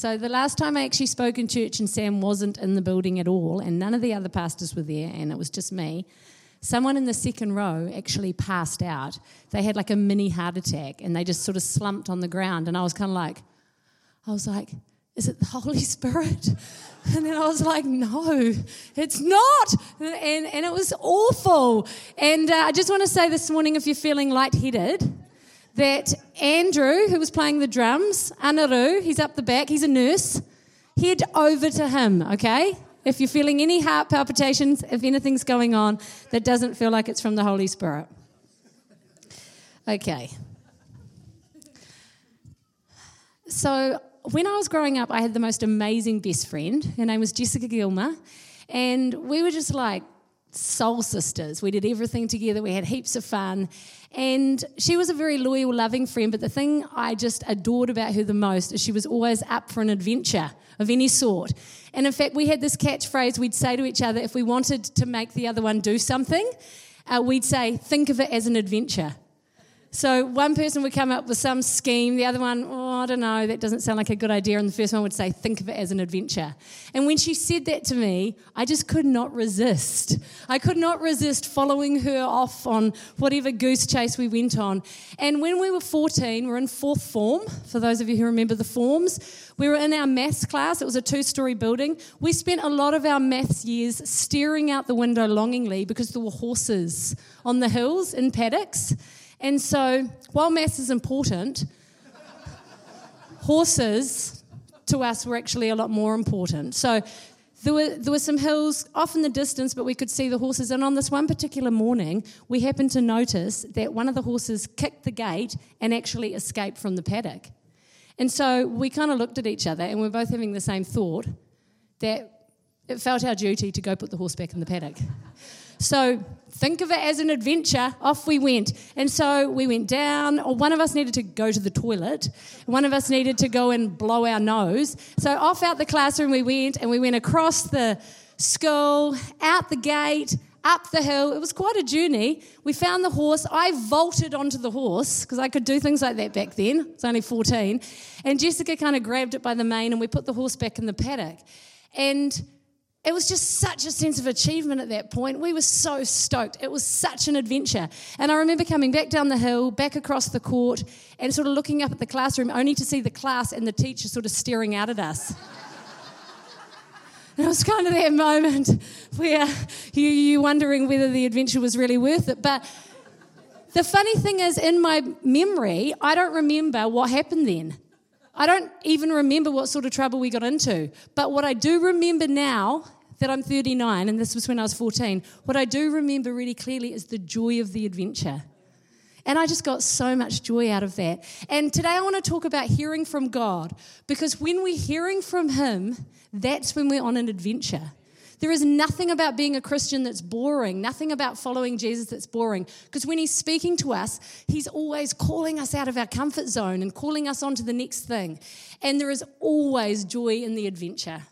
So the last time I actually spoke in church and Sam wasn't in the building at all and none of the other pastors were there and it was just me, someone in the second row actually passed out. They had like a mini heart attack and they just sort of slumped on the ground and I was like, is it the Holy Spirit? And then I was like, no, it's not. And it was awful. And I just want to say this morning, if you're feeling lightheaded, that Andrew, who was playing the drums, Anaru, he's up the back, he's a nurse, head over to him, okay? If you're feeling any heart palpitations, if anything's going on that doesn't feel like it's from the Holy Spirit. Okay. So when I was growing up, I had the most amazing best friend. Her name was Jessica Gilmer. And we were just like soul sisters. We did everything together. We had heaps of fun. And she was a very loyal, loving friend. But the thing I just adored about her the most is she was always up for an adventure of any sort. And in fact, we had this catchphrase we'd say to each other if we wanted to make the other one do something, we'd say, think of it as an adventure. So one person would come up with some scheme, the other one, oh, I don't know, that doesn't sound like a good idea, and the first one would say, think of it as an adventure. And when she said that to me, I just could not resist. I could not resist following her off on whatever goose chase we went on. And when we were 14, we were in fourth form, for those of you who remember the forms, we were in our maths class, it was a 2-story building. We spent a lot of our maths years staring out the window longingly because there were horses on the hills in paddocks. And so, while maths is important, horses, to us, were actually a lot more important. So, there were some hills off in the distance, but we could see the horses. And on this one particular morning, we happened to notice that one of the horses kicked the gate and actually escaped from the paddock. And so, we kind of looked at each other, and we were both having the same thought, that it felt our duty to go put the horse back in the paddock. So think of it as an adventure, off we went. And so we went down, or one of us needed to go to the toilet, one of us needed to go and blow our nose. So off out the classroom we went across the school, out the gate, up the hill. It was quite a journey. We found the horse. I vaulted onto the horse because I could do things like that back then. I was only 14. And Jessica kind of grabbed it by the mane and we put the horse back in the paddock. And it was just such a sense of achievement at that point. We were so stoked. It was such an adventure. And I remember coming back down the hill, back across the court, and sort of looking up at the classroom, only to see the class and the teacher sort of staring out at us. And it was kind of that moment where you're wondering whether the adventure was really worth it. But the funny thing is, in my memory, I don't remember what happened then. I don't even remember what sort of trouble we got into. But what I do remember now that I'm 39, and this was when I was 14, what I do remember really clearly is the joy of the adventure. And I just got so much joy out of that. And today I want to talk about hearing from God, because when we're hearing from Him, that's when we're on an adventure. There is nothing about being a Christian that's boring, nothing about following Jesus that's boring, because when He's speaking to us, He's always calling us out of our comfort zone and calling us on to the next thing. And there is always joy in the adventure.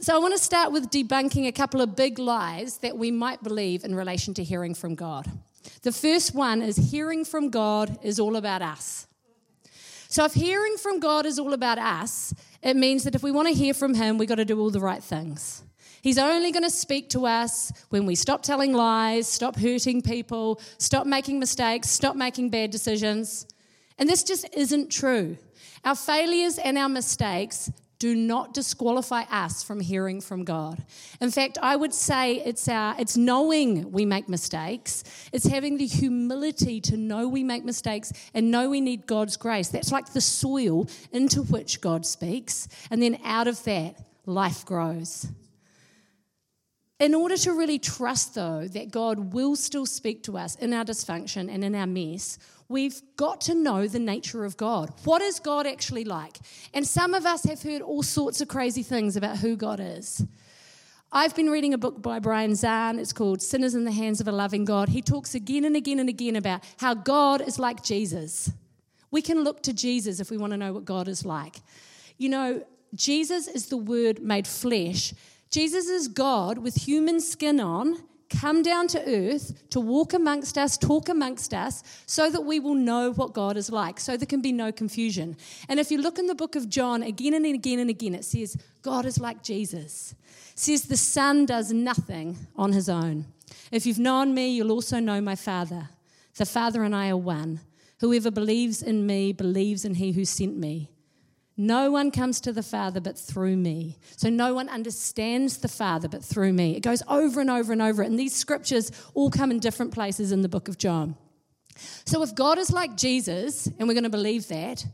So I want to start with debunking a couple of big lies that we might believe in relation to hearing from God. The first one is hearing from God is all about us. So if hearing from God is all about us, it means that if we want to hear from Him, we've got to do all the right things. He's only going to speak to us when we stop telling lies, stop hurting people, stop making mistakes, stop making bad decisions. And this just isn't true. Our failures and our mistakes do not disqualify us from hearing from God. In fact, I would say it's knowing we make mistakes. It's having the humility to know we make mistakes and know we need God's grace. That's like the soil into which God speaks, and then out of that, life grows. In order to really trust, though, that God will still speak to us in our dysfunction and in our mess, we've got to know the nature of God. What is God actually like? And some of us have heard all sorts of crazy things about who God is. I've been reading a book by Brian Zahn. It's called Sinners in the Hands of a Loving God. He talks again and again and again about how God is like Jesus. We can look to Jesus if we want to know what God is like. You know, Jesus is the Word made flesh. Jesus is God with human skin on, come down to earth to walk amongst us, talk amongst us, so that we will know what God is like, so there can be no confusion. And if you look in the book of John again and again and again, it says God is like Jesus. It says the Son does nothing on his own. If you've known me, you'll also know my Father. The Father and I are one. Whoever believes in me believes in he who sent me. No one comes to the Father but through me. So no one understands the Father but through me. It goes over and over and over. And these scriptures all come in different places in the book of John. So if God is like Jesus, and we're going to believe that,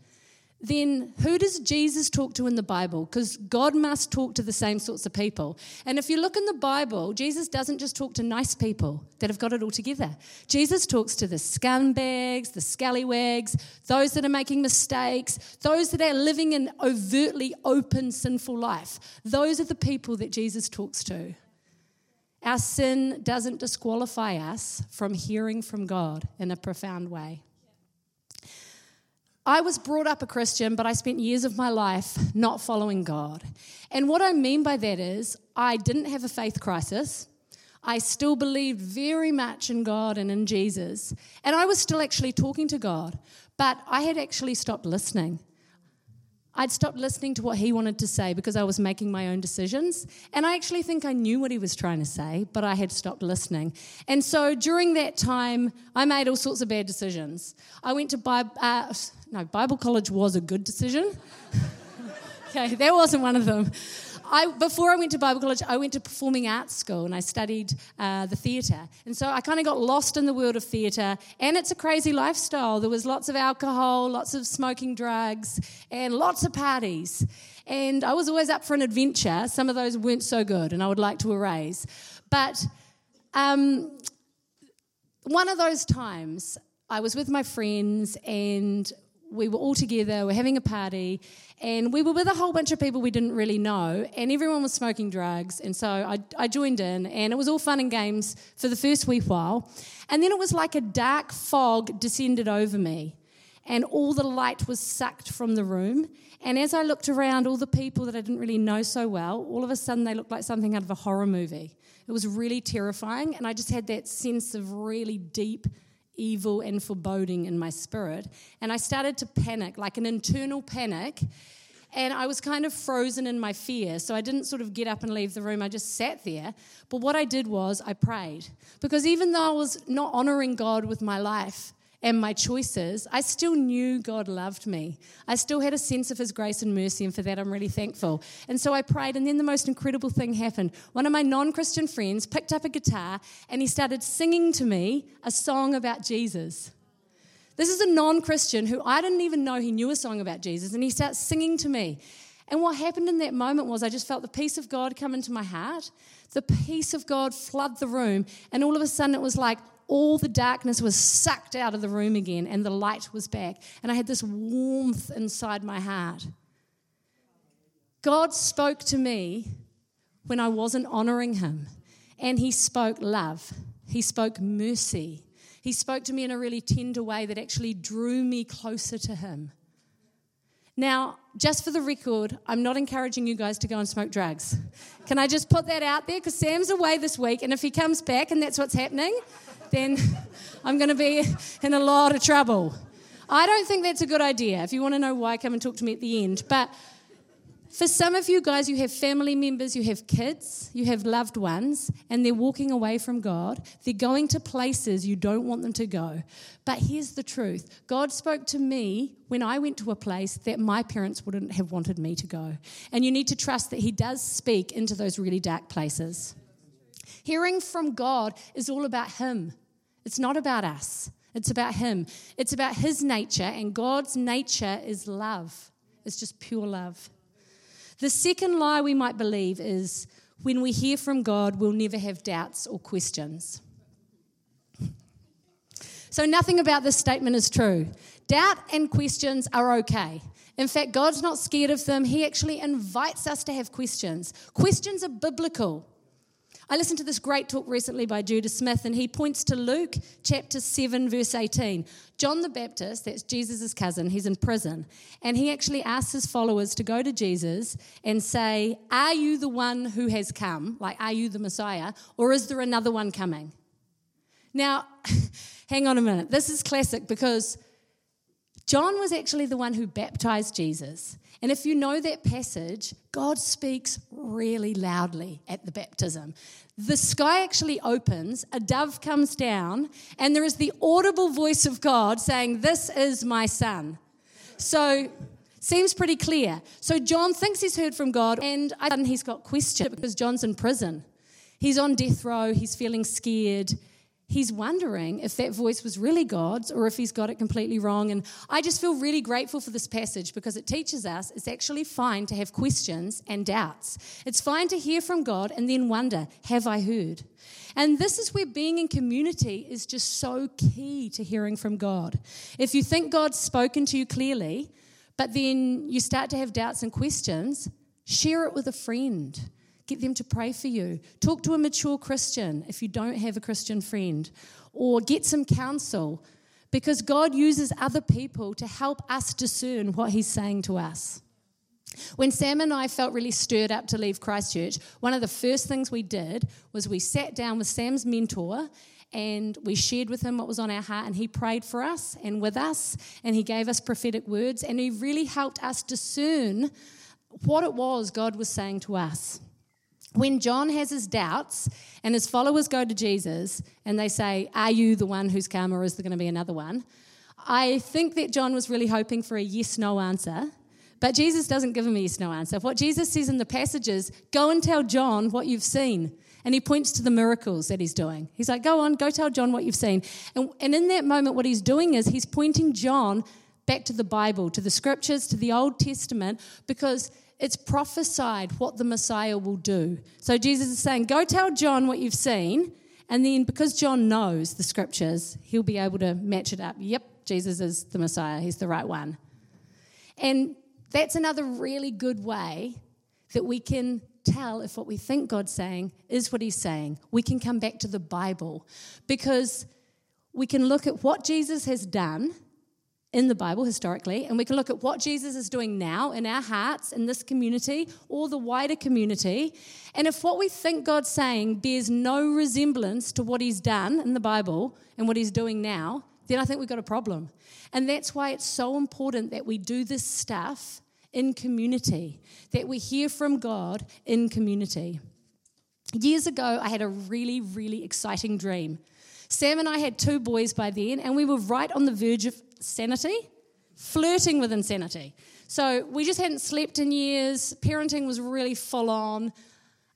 then who does Jesus talk to in the Bible? Because God must talk to the same sorts of people. And if you look in the Bible, Jesus doesn't just talk to nice people that have got it all together. Jesus talks to the scumbags, the scallywags, those that are making mistakes, those that are living an overtly open sinful life. Those are the people that Jesus talks to. Our sin doesn't disqualify us from hearing from God in a profound way. I was brought up a Christian, but I spent years of my life not following God. And what I mean by that is I didn't have a faith crisis. I still believed very much in God and in Jesus. And I was still actually talking to God, but I had actually stopped listening. I'd stopped listening to what he wanted to say because I was making my own decisions. And I actually think I knew what he was trying to say, but I had stopped listening. And so during that time, I made all sorts of bad decisions. I went to Bible college was a good decision. Okay, that wasn't one of them. Before I went to Bible college, I went to performing arts school and I studied the theatre. And so I kind of got lost in the world of theatre, and it's a crazy lifestyle. There was lots of alcohol, lots of smoking drugs, and lots of parties. And I was always up for an adventure. Some of those weren't so good, and I would like to erase. But one of those times, I was with my friends and we were all together, we're having a party, and we were with a whole bunch of people we didn't really know, and everyone was smoking drugs, and so I joined in, and it was all fun and games for the first wee while, and then it was like a dark fog descended over me, and all the light was sucked from the room, and as I looked around, all the people that I didn't really know so well, all of a sudden they looked like something out of a horror movie. It was really terrifying, and I just had that sense of really deep evil and foreboding in my spirit, and I started to panic, like an internal panic, and I was kind of frozen in my fear, so I didn't sort of get up and leave the room. I just sat there, but what I did was I prayed, because even though I was not honouring God with my life and my choices, I still knew God loved me. I still had a sense of his grace and mercy, and for that I'm really thankful. And so I prayed, and then the most incredible thing happened. One of my non-Christian friends picked up a guitar, and he started singing to me a song about Jesus. This is a non-Christian who I didn't even know he knew a song about Jesus, and he starts singing to me. And what happened in that moment was I just felt the peace of God come into my heart, the peace of God flood the room, and all of a sudden it was like all the darkness was sucked out of the room again and the light was back. And I had this warmth inside my heart. God spoke to me when I wasn't honouring him, and he spoke love. He spoke mercy. He spoke to me in a really tender way that actually drew me closer to him. Now, just for the record, I'm not encouraging you guys to go and smoke drugs. Can I just put that out there? Because Sam's away this week, and if he comes back and that's what's happening, then I'm going to be in a lot of trouble. I don't think that's a good idea. If you want to know why, come and talk to me at the end. But for some of you guys, you have family members, you have kids, you have loved ones, and they're walking away from God. They're going to places you don't want them to go. But here's the truth. God spoke to me when I went to a place that my parents wouldn't have wanted me to go. And you need to trust that he does speak into those really dark places. Hearing from God is all about him. It's not about us. It's about him. It's about his nature, and God's nature is love. It's just pure love. The second lie we might believe is when we hear from God, we'll never have doubts or questions. So nothing about this statement is true. Doubt and questions are okay. In fact, God's not scared of them. He actually invites us to have questions. Questions are biblical. I listened to this great talk recently by Judah Smith, and he points to Luke chapter 7, verse 18. John the Baptist, that's Jesus' cousin, he's in prison, and he actually asks his followers to go to Jesus and say, are you the one who has come? Like, are you the Messiah? Or is there another one coming? Now, hang on a minute. This is classic because John was actually the one who baptized Jesus. And if you know that passage, God speaks really loudly at the baptism. The sky actually opens, a dove comes down, and there is the audible voice of God saying, this is my son. So, seems pretty clear. So John thinks he's heard from God, and he's got questions because John's in prison. He's on death row, he's feeling scared. He's wondering if that voice was really God's or if he's got it completely wrong. And I just feel really grateful for this passage because it teaches us it's actually fine to have questions and doubts. It's fine to hear from God and then wonder, have I heard? And this is where being in community is just so key to hearing from God. If you think God's spoken to you clearly, but then you start to have doubts and questions, share it with a friend. Get them to pray for you. Talk to a mature Christian if you don't have a Christian friend. Or get some counsel because God uses other people to help us discern what he's saying to us. When Sam and I felt really stirred up to leave Christchurch, one of the first things we did was we sat down with Sam's mentor and we shared with him what was on our heart, and he prayed for us and with us, and he gave us prophetic words, and he really helped us discern what it was God was saying to us. When John has his doubts and his followers go to Jesus and they say, are you the one who's come or is there going to be another one? I think that John was really hoping for a yes-no answer, but Jesus doesn't give him a yes-no answer. What Jesus says in the passage is, go and tell John what you've seen. And he points to the miracles that he's doing. He's like, go on, go tell John what you've seen. And in that moment, what he's doing is he's pointing John back to the Bible, to the scriptures, to the Old Testament, because it's prophesied what the Messiah will do. So Jesus is saying, go tell John what you've seen, and then because John knows the scriptures, he'll be able to match it up. Yep, Jesus is the Messiah. He's the right one. And that's another really good way that we can tell if what we think God's saying is what he's saying. We can come back to the Bible because we can look at what Jesus has done in the Bible historically, and we can look at what Jesus is doing now in our hearts, in this community, or the wider community. And if what we think God's saying bears no resemblance to what he's done in the Bible and what he's doing now, then I think we've got a problem. And that's why it's so important that we do this stuff in community, that we hear from God in community. Years ago, I had a really, really exciting dream. Sam and I had two boys by then, and we were right on the verge of sanity, flirting with insanity. So we just hadn't slept in years. Parenting was really full on,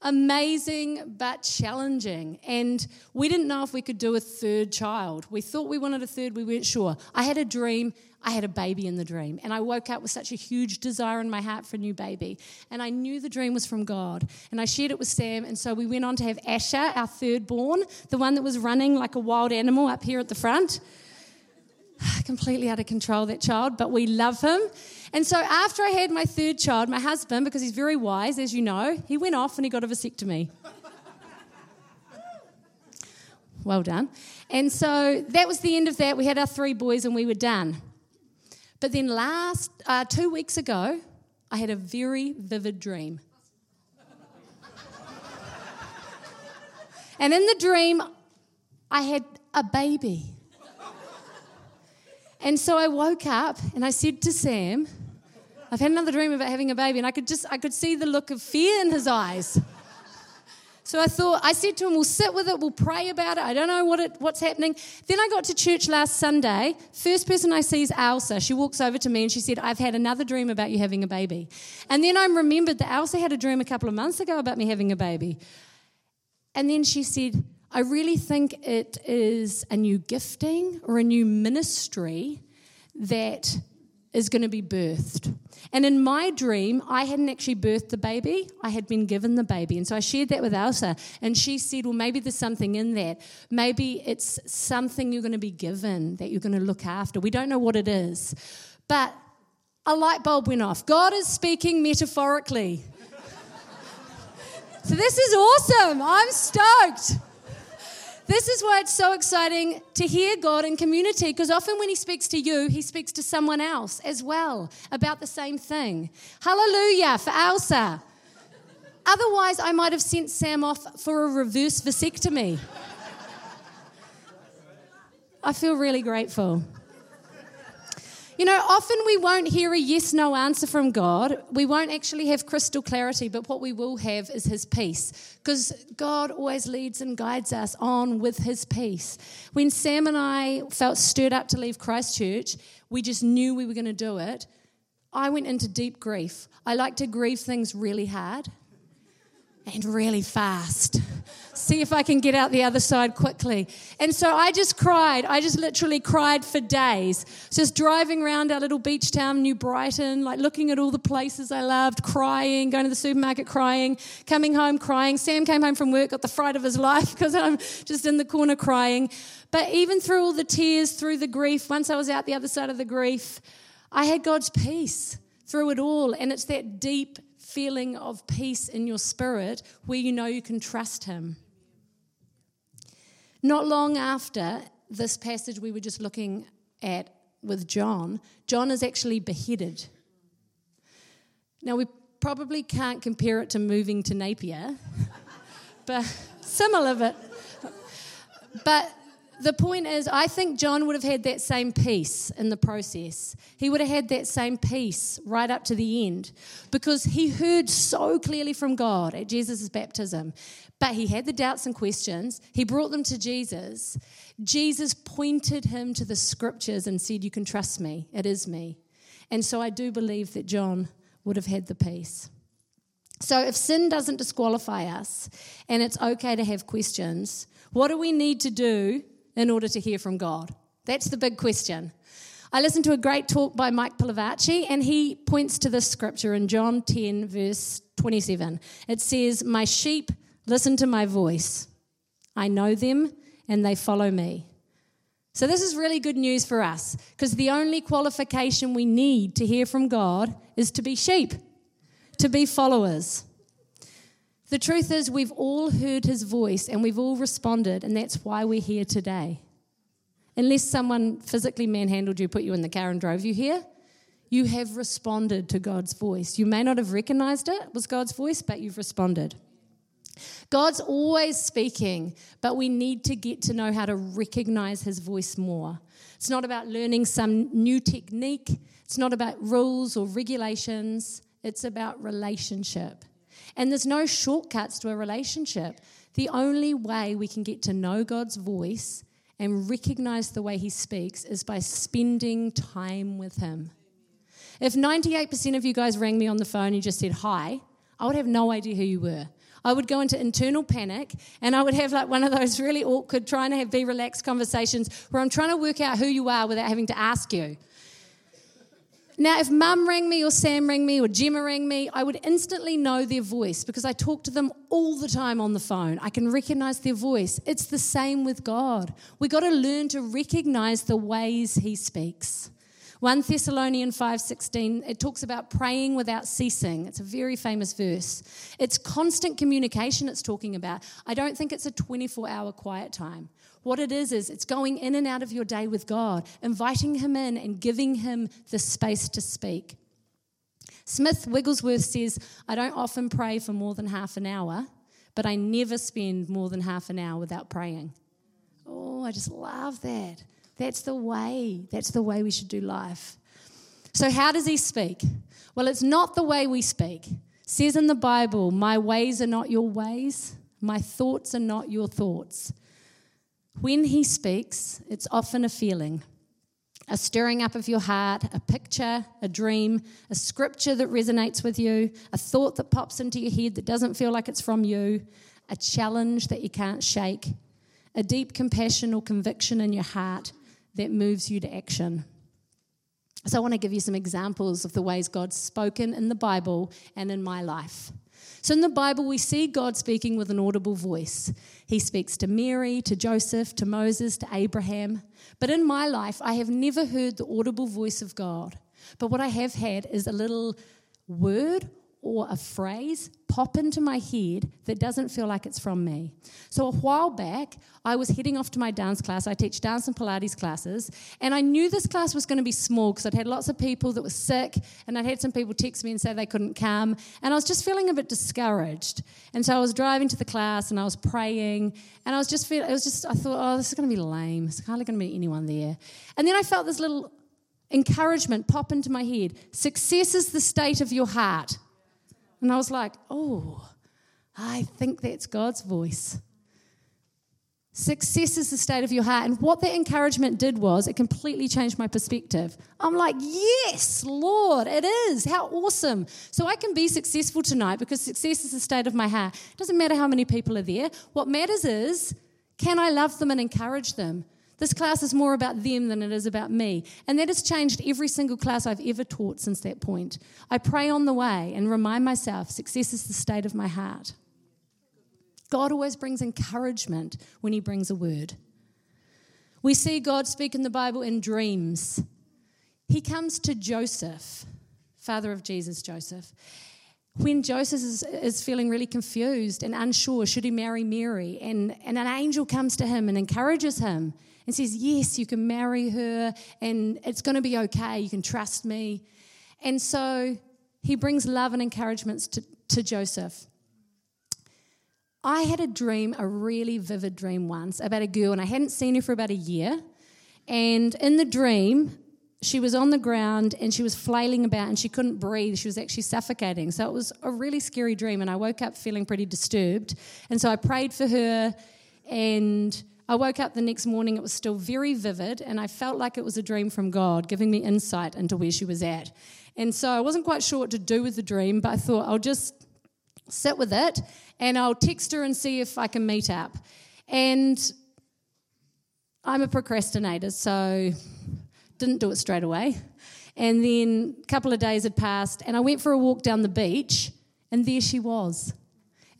amazing but challenging. And we didn't know if we could do a third child. We thought we wanted a third, we weren't sure. I had a dream, I had a baby in the dream. And I woke up with such a huge desire in my heart for a new baby. And I knew the dream was from God. And I shared it with Sam. And so we went on to have Asher, our third born, the one that was running like a wild animal up here at the front. Completely out of control, that child, but we love him. And so after I had my third child, my husband, because he's very wise, as you know, he went off and he got a vasectomy. Well done. And so that was the end of that. We had our three boys and we were done. But then 2 weeks ago, I had a very vivid dream. And in the dream, I had a baby. And so I woke up and I said to Sam, I've had another dream about having a baby, and I could see the look of fear in his eyes. So I said to him, we'll sit with it, we'll pray about it, I don't know what's happening. Then I got to church last Sunday, first person I see is Elsa. She walks over to me and she said, I've had another dream about you having a baby. And then I remembered that Elsa had a dream a couple of months ago about me having a baby. And then she said, I really think it is a new gifting or a new ministry that is going to be birthed. And in my dream, I hadn't actually birthed the baby. I had been given the baby. And so I shared that with Elsa. And she said, well, maybe there's something in that. Maybe it's something you're going to be given that you're going to look after. We don't know what it is. But a light bulb went off. God is speaking metaphorically. So this is awesome. I'm stoked. This is why it's so exciting to hear God in community, because often when he speaks to you, he speaks to someone else as well about the same thing. Hallelujah for Elsa. Otherwise, I might have sent Sam off for a reverse vasectomy. I feel really grateful. You know, often we won't hear a yes-no answer from God. We won't actually have crystal clarity, but what we will have is his peace, because God always leads and guides us on with his peace. When Sam and I felt stirred up to leave Christchurch, we just knew we were going to do it. I went into deep grief. I like to grieve things really hard and really fast. See if I can get out the other side quickly. And so I just cried. I just literally cried for days. Just driving around our little beach town, New Brighton, like looking at all the places I loved, crying, going to the supermarket crying, coming home crying. Sam came home from work, got the fright of his life because I'm just in the corner crying. But even through all the tears, through the grief, once I was out the other side of the grief, I had God's peace through it all. And it's that deep feeling of peace in your spirit where you know you can trust him. Not long after this passage we were just looking at with John, John is actually beheaded. Now, we probably can't compare it to moving to Napier, but similar, but the point is, I think John would have had that same peace in the process. He would have had that same peace right up to the end, because he heard so clearly from God at Jesus' baptism. But he had the doubts and questions. He brought them to Jesus. Jesus pointed him to the scriptures and said, you can trust me. It is me. And so I do believe that John would have had the peace. So if sin doesn't disqualify us and it's okay to have questions, what do we need to do in order to hear from God? That's the big question. I listened to a great talk by Mike Pilavachi, and he points to this scripture in John 10, verse 27. It says, my sheep listen to my voice. I know them and they follow me. So this is really good news for us, because the only qualification we need to hear from God is to be sheep, to be followers. The truth is we've all heard his voice and we've all responded, and that's why we're here today. Unless someone physically manhandled you, put you in the car and drove you here, you have responded to God's voice. You may not have recognized it was God's voice, but you've responded. God's always speaking, but we need to get to know how to recognize his voice more. It's not about learning some new technique. It's not about rules or regulations. It's about relationship. And there's no shortcuts to a relationship. The only way we can get to know God's voice and recognize the way he speaks is by spending time with him. If 98% of you guys rang me on the phone and just said hi, I would have no idea who you were. I would go into internal panic, and I would have like one of those really awkward, trying to be relaxed conversations where I'm trying to work out who you are without having to ask you. Now, if Mum rang me or Sam rang me or Gemma rang me, I would instantly know their voice because I talk to them all the time on the phone. I can recognize their voice. It's the same with God. We've got to learn to recognize the ways he speaks. 1 Thessalonians 5:16, it talks about praying without ceasing. It's a very famous verse. It's constant communication it's talking about. I don't think it's a 24-hour quiet time. What it is it's going in and out of your day with God, inviting him in and giving him the space to speak. Smith Wigglesworth says, I don't often pray for more than half an hour, but I never spend more than half an hour without praying. Oh, I just love that. That's the way. That's the way we should do life. So how does he speak? Well, it's not the way we speak. It says in the Bible, my ways are not your ways. My thoughts are not your thoughts. When he speaks, it's often a feeling, a stirring up of your heart, a picture, a dream, a scripture that resonates with you, a thought that pops into your head that doesn't feel like it's from you, a challenge that you can't shake, a deep compassion or conviction in your heart that moves you to action. So I want to give you some examples of the ways God's spoken in the Bible and in my life. So in the Bible, we see God speaking with an audible voice. He speaks to Mary, to Joseph, to Moses, to Abraham. But in my life, I have never heard the audible voice of God. But what I have had is a little word or a phrase pop into my head that doesn't feel like it's from me. So a while back, I was heading off to my dance class. I teach dance and Pilates classes, and I knew this class was going to be small because I'd had lots of people that were sick, and I'd had some people text me and say they couldn't come, and I was just feeling a bit discouraged. And so I was driving to the class, and I was praying, and I was just feeling, I thought, oh, this is going to be lame. There's hardly going to be anyone there. And then I felt this little encouragement pop into my head. Success is the state of your heart. And I was like, oh, I think that's God's voice. Success is the state of your heart. And what that encouragement did was it completely changed my perspective. I'm like, yes, Lord, it is. How awesome. So I can be successful tonight because success is the state of my heart. It doesn't matter how many people are there. What matters is, can I love them and encourage them? This class is more about them than it is about me. And that has changed every single class I've ever taught since that point. I pray on the way and remind myself success is the state of my heart. God always brings encouragement when he brings a word. We see God speak in the Bible in dreams. He comes to Joseph, father of Jesus, Joseph. When Joseph is feeling really confused and unsure, should he marry Mary? And an angel comes to him and encourages him. And says, yes, you can marry her and it's going to be okay. You can trust me. And so he brings love and encouragement to Joseph. I had a dream, a really vivid dream once about a girl, and I hadn't seen her for about a year. And in the dream, she was on the ground and she was flailing about and she couldn't breathe. She was actually suffocating. So it was a really scary dream, and I woke up feeling pretty disturbed. And so I prayed for her, and I woke up the next morning, it was still very vivid, and I felt like it was a dream from God, giving me insight into where she was at. And so I wasn't quite sure what to do with the dream, but I thought I'll just sit with it, and I'll text her and see if I can meet up. And I'm a procrastinator, so didn't do it straight away. And then a couple of days had passed, and I went for a walk down the beach, and there she was.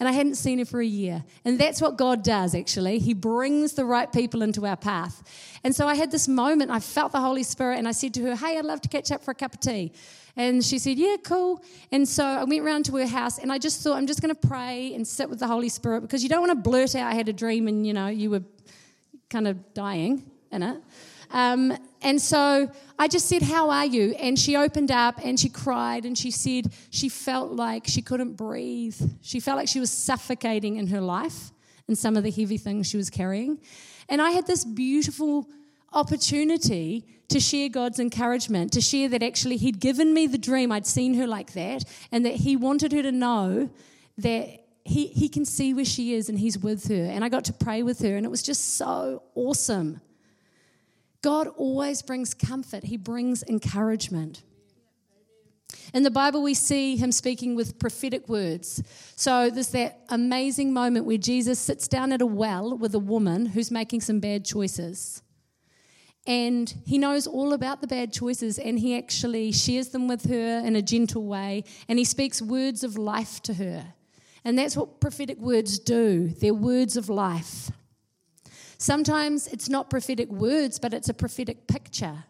And I hadn't seen her for a year. And that's what God does, actually. He brings the right people into our path. And so I had this moment. I felt the Holy Spirit, and I said to her, hey, I'd love to catch up for a cup of tea. And she said, yeah, cool. And so I went round to her house, and I just thought, I'm just going to pray and sit with the Holy Spirit, because you don't want to blurt out, I had a dream, and, you know, you were kind of dying in it. And so I just said, how are you? And she opened up and she cried, and she said she felt like she couldn't breathe. She felt like she was suffocating in her life and some of the heavy things she was carrying. And I had this beautiful opportunity to share God's encouragement, to share that actually he'd given me the dream. I'd seen her like that, and that he wanted her to know that he can see where she is and he's with her. And I got to pray with her, and it was just so awesome. God always brings comfort. He brings encouragement. In the Bible, we see him speaking with prophetic words. So there's that amazing moment where Jesus sits down at a well with a woman who's making some bad choices. And he knows all about the bad choices, and he actually shares them with her in a gentle way, and he speaks words of life to her. And that's what prophetic words do. They're words of life. Sometimes it's not prophetic words, but it's a prophetic picture.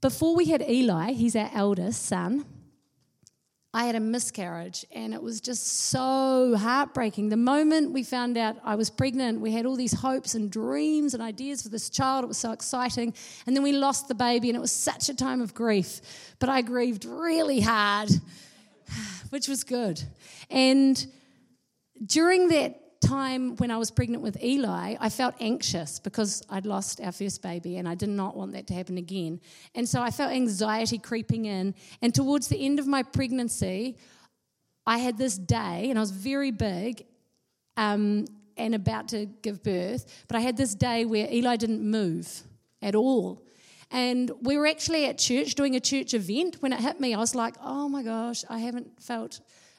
Before we had Eli, he's our eldest son, I had a miscarriage, and it was just so heartbreaking. The moment we found out I was pregnant, we had all these hopes and dreams and ideas for this child. It was so exciting. And then we lost the baby, and it was such a time of grief. But I grieved really hard, which was good. And during that time when I was pregnant with Eli, I felt anxious because I'd lost our first baby, and I did not want that to happen again. And so I felt anxiety creeping in, and towards the end of my pregnancy, I had this day, and I was very big and about to give birth, but I had this day where Eli didn't move at all. And we were actually at church doing a church event when it hit me. I was like, oh my gosh, I haven't felt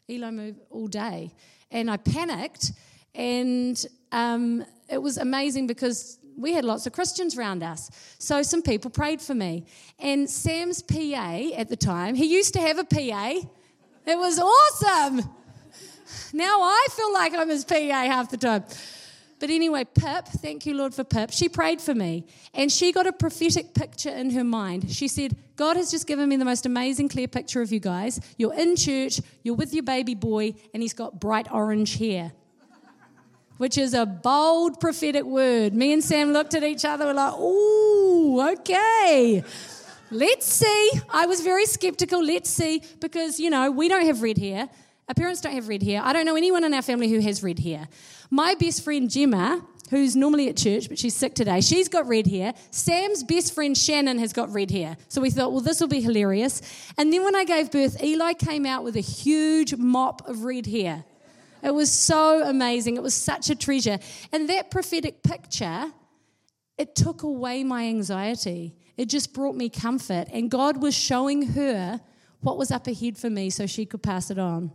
Eli move all day. And I panicked. And it was amazing because we had lots of Christians around us. So some people prayed for me. And Sam's PA at the time, he used to have a PA. It was awesome. Now I feel like I'm his PA half the time. But anyway, Pip, thank you, Lord, for Pip. She prayed for me, and she got a prophetic picture in her mind. She said, God has just given me the most amazing clear picture of you guys. You're in church, you're with your baby boy, and he's got bright orange hair, which is a bold prophetic word. Me and Sam looked at each other, we're like, ooh, okay. Let's see. I was very skeptical. Let's see, because, you know, we don't have red hair. Our parents don't have red hair. I don't know anyone in our family who has red hair. My best friend Gemma, who's normally at church, but she's sick today, she's got red hair. Sam's best friend Shannon has got red hair. So we thought, well, this will be hilarious. And then when I gave birth, Eli came out with a huge mop of red hair. It was so amazing. It was such a treasure. And that prophetic picture, it took away my anxiety. It just brought me comfort, and God was showing her what was up ahead for me so she could pass it on.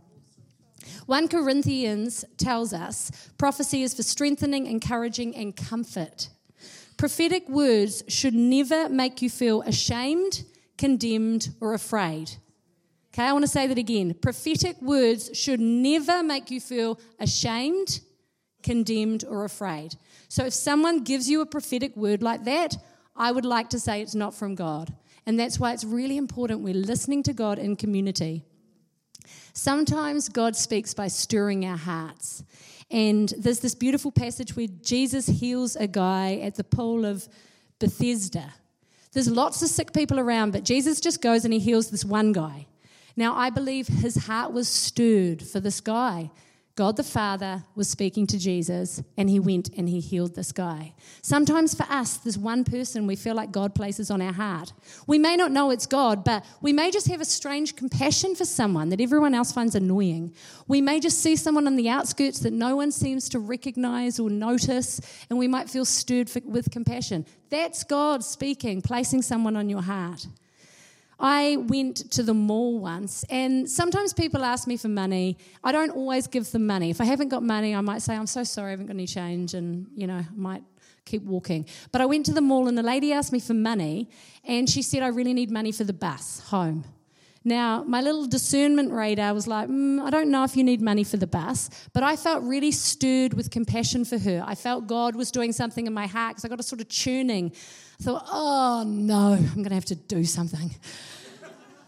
1 Corinthians tells us prophecy is for strengthening, encouraging, and comfort. Prophetic words should never make you feel ashamed, condemned, or afraid. Okay, I want to say that again. Prophetic words should never make you feel ashamed, condemned, or afraid. So if someone gives you a prophetic word like that, I would like to say it's not from God. And that's why it's really important we're listening to God in community. Sometimes God speaks by stirring our hearts. And there's this beautiful passage where Jesus heals a guy at the pool of Bethesda. There's lots of sick people around, but Jesus just goes and he heals this one guy. Now, I believe his heart was stirred for this guy. God the Father was speaking to Jesus, and he went and he healed this guy. Sometimes for us, there's one person we feel like God places on our heart. We may not know it's God, but we may just have a strange compassion for someone that everyone else finds annoying. We may just see someone on the outskirts that no one seems to recognize or notice, and we might feel stirred with compassion. That's God speaking, placing someone on your heart. I went to the mall once, and sometimes people ask me for money. I don't always give them money. If I haven't got money, I might say, I'm so sorry, I haven't got any change, and, you know, I might keep walking. But I went to the mall, and the lady asked me for money, and she said, I really need money for the bus home. Now, my little discernment radar was like, I don't know if you need money for the bus, but I felt really stirred with compassion for her. I felt God was doing something in my heart because I got a sort of churning. I thought, oh, no, I'm going to have to do something.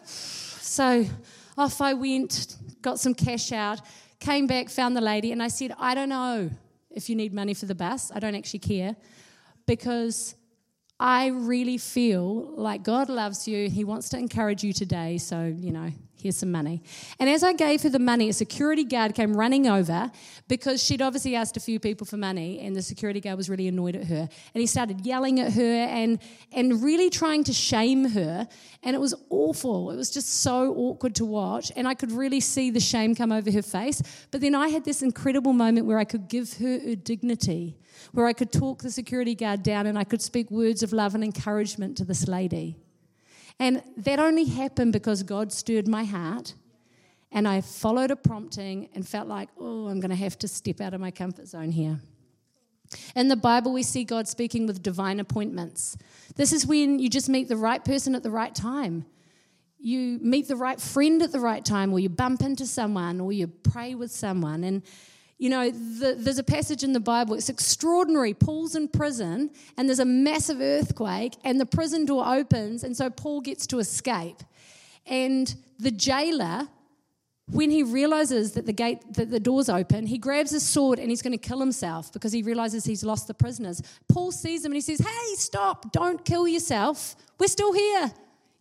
So off I went, got some cash out, came back, found the lady, and I said, I don't know if you need money for the bus. I don't actually care, because I really feel like God loves you. He wants to encourage you today, so, you know, here's some money. And as I gave her the money, a security guard came running over because she'd obviously asked a few people for money, and the security guard was really annoyed at her. And he started yelling at her and really trying to shame her, and it was awful. It was just so awkward to watch, and I could really see the shame come over her face. But then I had this incredible moment where I could give her dignity, where I could talk the security guard down and I could speak words of love and encouragement to this lady. And that only happened because God stirred my heart, and I followed a prompting and felt like, oh, I'm going to have to step out of my comfort zone here. In the Bible, we see God speaking with divine appointments. This is when you just meet the right person at the right time. You meet the right friend at the right time, or you bump into someone, or you pray with someone. And you know, there's a passage in the Bible, it's extraordinary. Paul's in prison, and there's a massive earthquake, and the prison door opens, and so Paul gets to escape. And the jailer, when he realizes that the door's open, he grabs his sword and he's going to kill himself because he realizes he's lost the prisoners. Paul sees him and he says, hey, stop, don't kill yourself. We're still here.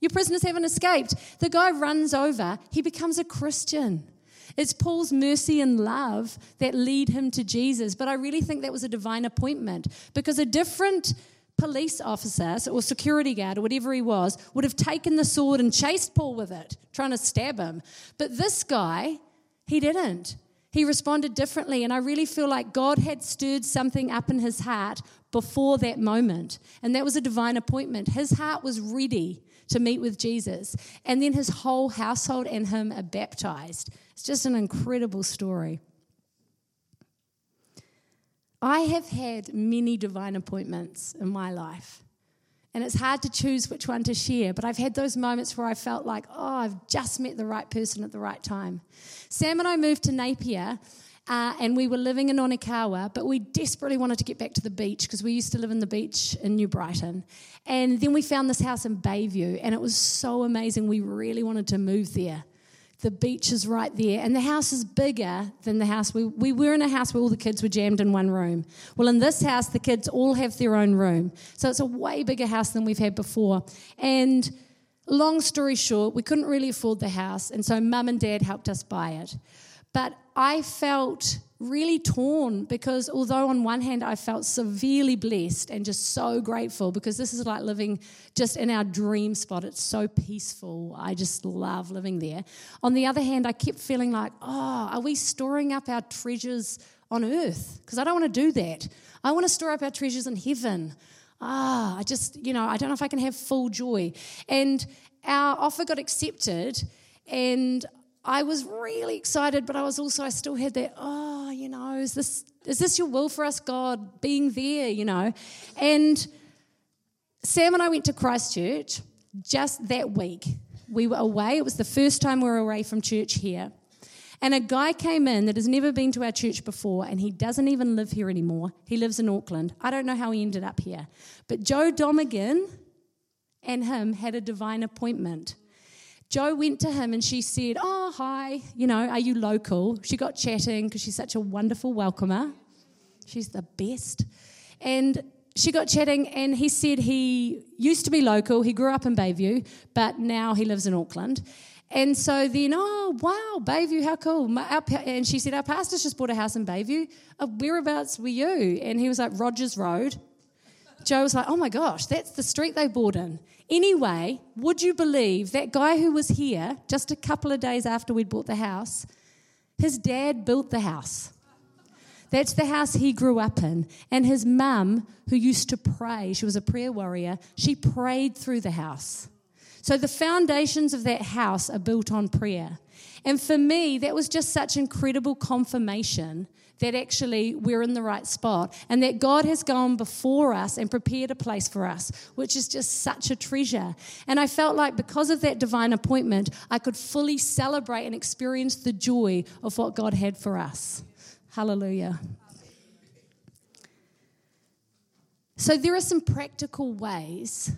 Your prisoners haven't escaped. The guy runs over, he becomes a Christian. It's Paul's mercy and love that lead him to Jesus. But I really think that was a divine appointment, because a different police officer or security guard or whatever he was would have taken the sword and chased Paul with it, trying to stab him. But this guy, he didn't. He responded differently, and I really feel like God had stirred something up in his heart before that moment, and that was a divine appointment. His heart was ready to meet with Jesus, and then his whole household and him are baptized. It's just an incredible story. I have had many divine appointments in my life, and it's hard to choose which one to share, but I've had those moments where I felt like, oh, I've just met the right person at the right time. Sam and I moved to Napier And we were living in Onikawa, but we desperately wanted to get back to the beach because we used to live in the beach in New Brighton. And then we found this house in Bayview, and it was so amazing. We really wanted to move there. The beach is right there, and the house is bigger than the house. We were in a house where all the kids were jammed in one room. Well, in this house, the kids all have their own room. So it's a way bigger house than we've had before. And long story short, we couldn't really afford the house, and so Mum and Dad helped us buy it. But I felt really torn because although on one hand I felt severely blessed and just so grateful because this is like living just in our dream spot. It's so peaceful. I just love living there. On the other hand, I kept feeling like, oh, are we storing up our treasures on earth? Because I don't want to do that. I want to store up our treasures in heaven. I just, I don't know if I can have full joy. And our offer got accepted, and I was really excited, but I still had that, is this your will for us, God, being there, And Sam and I went to Christchurch just that week. We were away. It was the first time we were away from church here. And a guy came in that has never been to our church before, and he doesn't even live here anymore. He lives in Auckland. I don't know how he ended up here. But Joe Domigan and him had a divine appointment. Joe went to him and she said, oh, hi, are you local? She got chatting because she's such a wonderful welcomer. She's the best. And she got chatting, and he said he used to be local. He grew up in Bayview, but now he lives in Auckland. And so then, oh, wow, Bayview, how cool. And she said, our pastor's just bought a house in Bayview. Whereabouts were you? And he was like, Rogers Road. Joe was like, oh, my gosh, that's the street they bought in. Anyway, would you believe that guy who was here just a couple of days after we'd bought the house, his dad built the house. That's the house he grew up in. And his mum, who used to pray, she was a prayer warrior, she prayed through the house. So the foundations of that house are built on prayer. And for me, that was just such incredible confirmation that actually we're in the right spot and that God has gone before us and prepared a place for us, which is just such a treasure. And I felt like because of that divine appointment, I could fully celebrate and experience the joy of what God had for us. Hallelujah. So there are some practical ways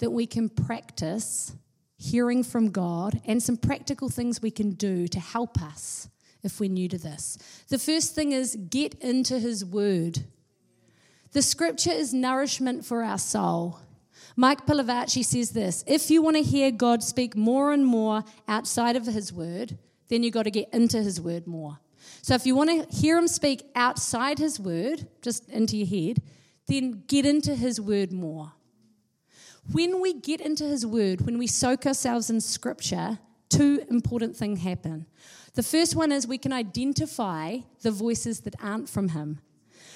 that we can practice hearing from God and some practical things we can do to help us if we're new to this. The first thing is get into his word. The scripture is nourishment for our soul. Mike Pilavachi says this, if you want to hear God speak more and more outside of his word, then you've got to get into his word more. So if you want to hear him speak outside his word, just into your head, then get into his word more. When we get into his word, when we soak ourselves in scripture, two important things happen. The first one is we can identify the voices that aren't from him.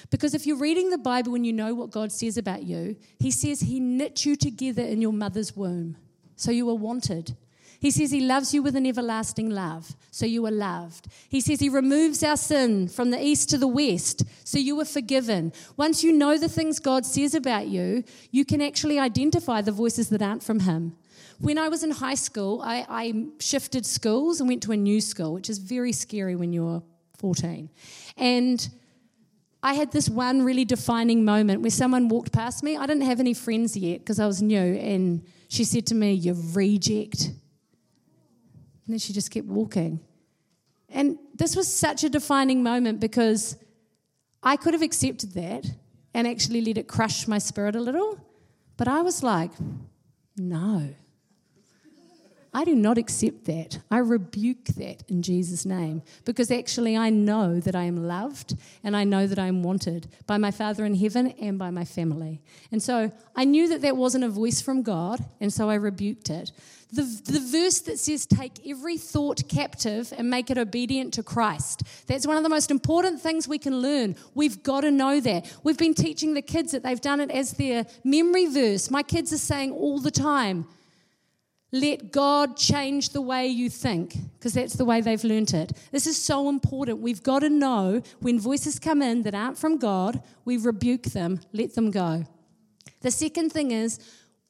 Because if you're reading the Bible and you know what God says about you, he says he knit you together in your mother's womb, so you were wanted. He says he loves you with an everlasting love, so you were loved. He says he removes our sin from the east to the west, so you were forgiven. Once you know the things God says about you, you can actually identify the voices that aren't from him. When I was in high school, I shifted schools and went to a new school, which is very scary when you're 14. And I had this one really defining moment where someone walked past me. I didn't have any friends yet because I was new, and she said to me, "You're reject." And then she just kept walking. And this was such a defining moment because I could have accepted that and actually let it crush my spirit a little, but I was like, no, I do not accept that. I rebuke that in Jesus' name, because actually I know that I am loved and I know that I am wanted by my Father in heaven and by my family. And so I knew that that wasn't a voice from God, and so I rebuked it. The verse that says take every thought captive and make it obedient to Christ, that's one of the most important things we can learn. We've got to know that. We've been teaching the kids that they've done it as their memory verse. My kids are saying all the time, let God change the way you think, because that's the way they've learnt it. This is so important. We've got to know when voices come in that aren't from God, we rebuke them, let them go. The second thing is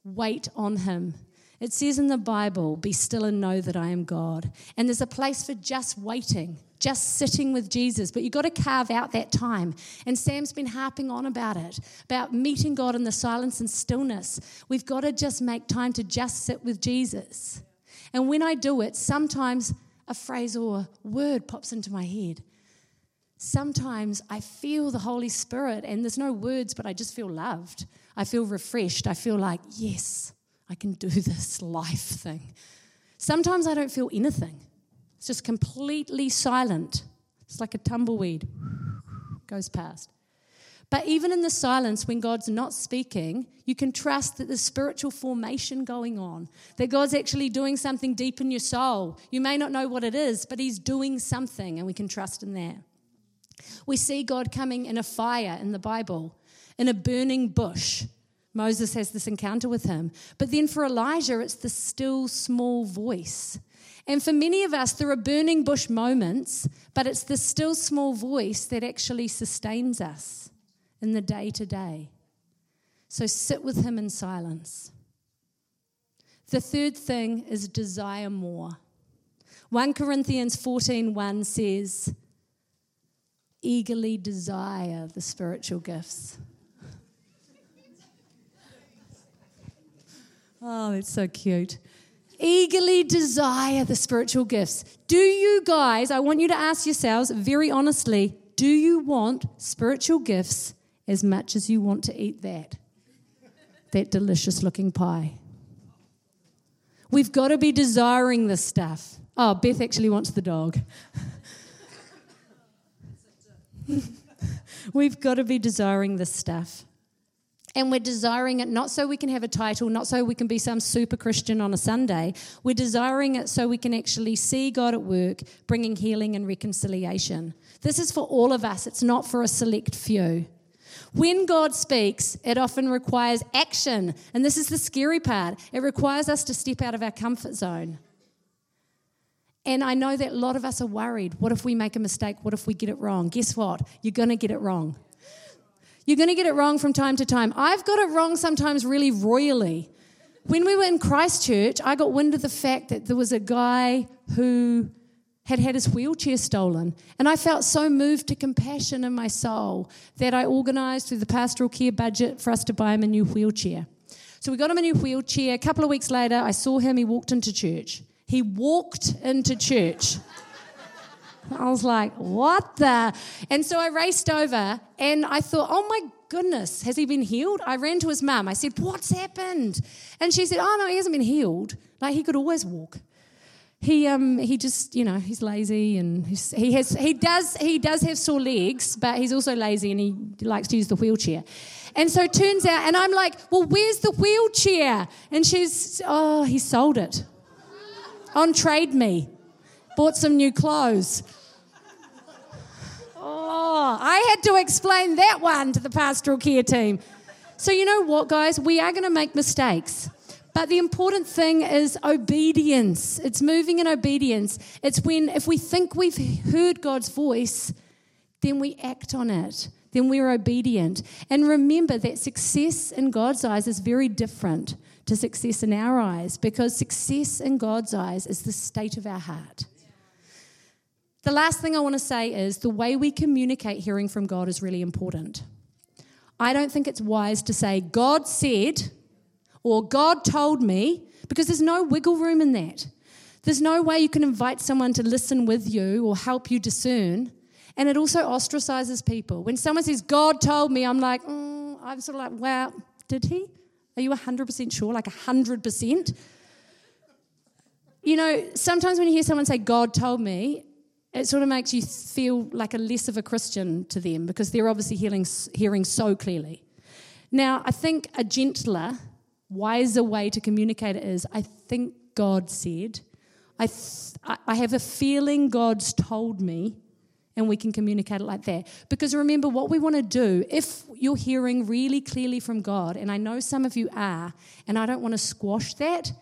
wait on him. It says in the Bible, be still and know that I am God. And there's a place for just waiting, just sitting with Jesus. But you've got to carve out that time. And Sam's been harping on about it, about meeting God in the silence and stillness. We've got to just make time to just sit with Jesus. And when I do it, sometimes a phrase or a word pops into my head. Sometimes I feel the Holy Spirit, and there's no words, but I just feel loved. I feel refreshed. I feel like, yes, I can do this life thing. Sometimes I don't feel anything. It's just completely silent. It's like a tumbleweed. Goes past. But even in the silence, when God's not speaking, you can trust that there's spiritual formation going on, that God's actually doing something deep in your soul. You may not know what it is, but he's doing something, and we can trust in that. We see God coming in a fire in the Bible, in a burning bush. Moses has this encounter with him. But then for Elijah, it's the still small voice. And for many of us, there are burning bush moments, but it's the still small voice that actually sustains us in the day-to-day. So sit with him in silence. The third thing is desire more. 1 Corinthians 14:1 says, eagerly desire the spiritual gifts. Oh, it's so cute. Eagerly desire the spiritual gifts. Do you guys, I want you to ask yourselves very honestly, do you want spiritual gifts as much as you want to eat that delicious looking pie? We've got to be desiring this stuff. Oh, Beth actually wants the dog. We've got to be desiring this stuff. And we're desiring it not so we can have a title, not so we can be some super Christian on a Sunday. We're desiring it so we can actually see God at work, bringing healing and reconciliation. This is for all of us. It's not for a select few. When God speaks, it often requires action. And this is the scary part. It requires us to step out of our comfort zone. And I know that a lot of us are worried. What if we make a mistake? What if we get it wrong? Guess what? You're going to get it wrong. You're going to get it wrong from time to time. I've got it wrong sometimes really royally. When we were in Christchurch, I got wind of the fact that there was a guy who had had his wheelchair stolen. And I felt so moved to compassion in my soul that I organised through the pastoral care budget for us to buy him a new wheelchair. So we got him a new wheelchair. A couple of weeks later, I saw him. He walked into church. He walked into church. I was like, what the? And so I raced over and I thought, oh my goodness, has he been healed? I ran to his mum. I said, what's happened? And she said, oh no, he hasn't been healed. Like he could always walk. He just, you know, he's lazy and he does have sore legs, but he's also lazy and he likes to use the wheelchair. And so it turns out, and I'm like, well, where's the wheelchair? And she's, oh, he sold it. On Trade Me, bought some new clothes. Oh, I had to explain that one to the pastoral care team. So you know what, guys? We are going to make mistakes. But the important thing is obedience. It's moving in obedience. It's when, if we think we've heard God's voice, then we act on it. Then we're obedient. And remember that success in God's eyes is very different to success in our eyes, because success in God's eyes is the state of our heart. Yeah. The last thing I want to say is the way we communicate hearing from God is really important. I don't think it's wise to say, God said or God told me, because there's no wiggle room in that. There's no way you can invite someone to listen with you or help you discern, and it also ostracizes people. When someone says, God told me, I'm like, I'm sort of like, wow, did he? Are you 100% sure? Like 100%? You know, sometimes when you hear someone say, God told me, it sort of makes you feel like a less of a Christian to them because they're obviously hearing so clearly. Now, I think a gentler, wiser way to communicate it is, I think God said, I have a feeling God's told me, and we can communicate it like that. Because remember, what we want to do, if you're hearing really clearly from God, and I know some of you are, and I don't want to squash that,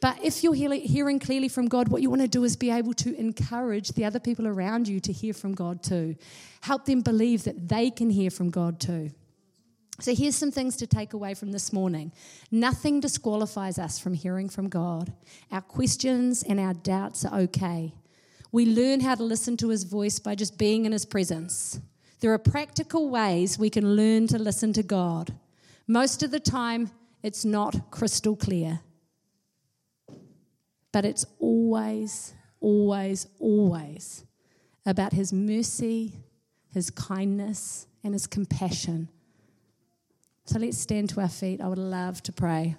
but if you're hearing clearly from God, what you want to do is be able to encourage the other people around you to hear from God too. Help them believe that they can hear from God too. So here's some things to take away from this morning. Nothing disqualifies us from hearing from God. Our questions and our doubts are okay. We learn how to listen to his voice by just being in his presence. There are practical ways we can learn to listen to God. Most of the time, it's not crystal clear. But it's always, always, always about his mercy, his kindness, and his compassion. So let's stand to our feet. I would love to pray.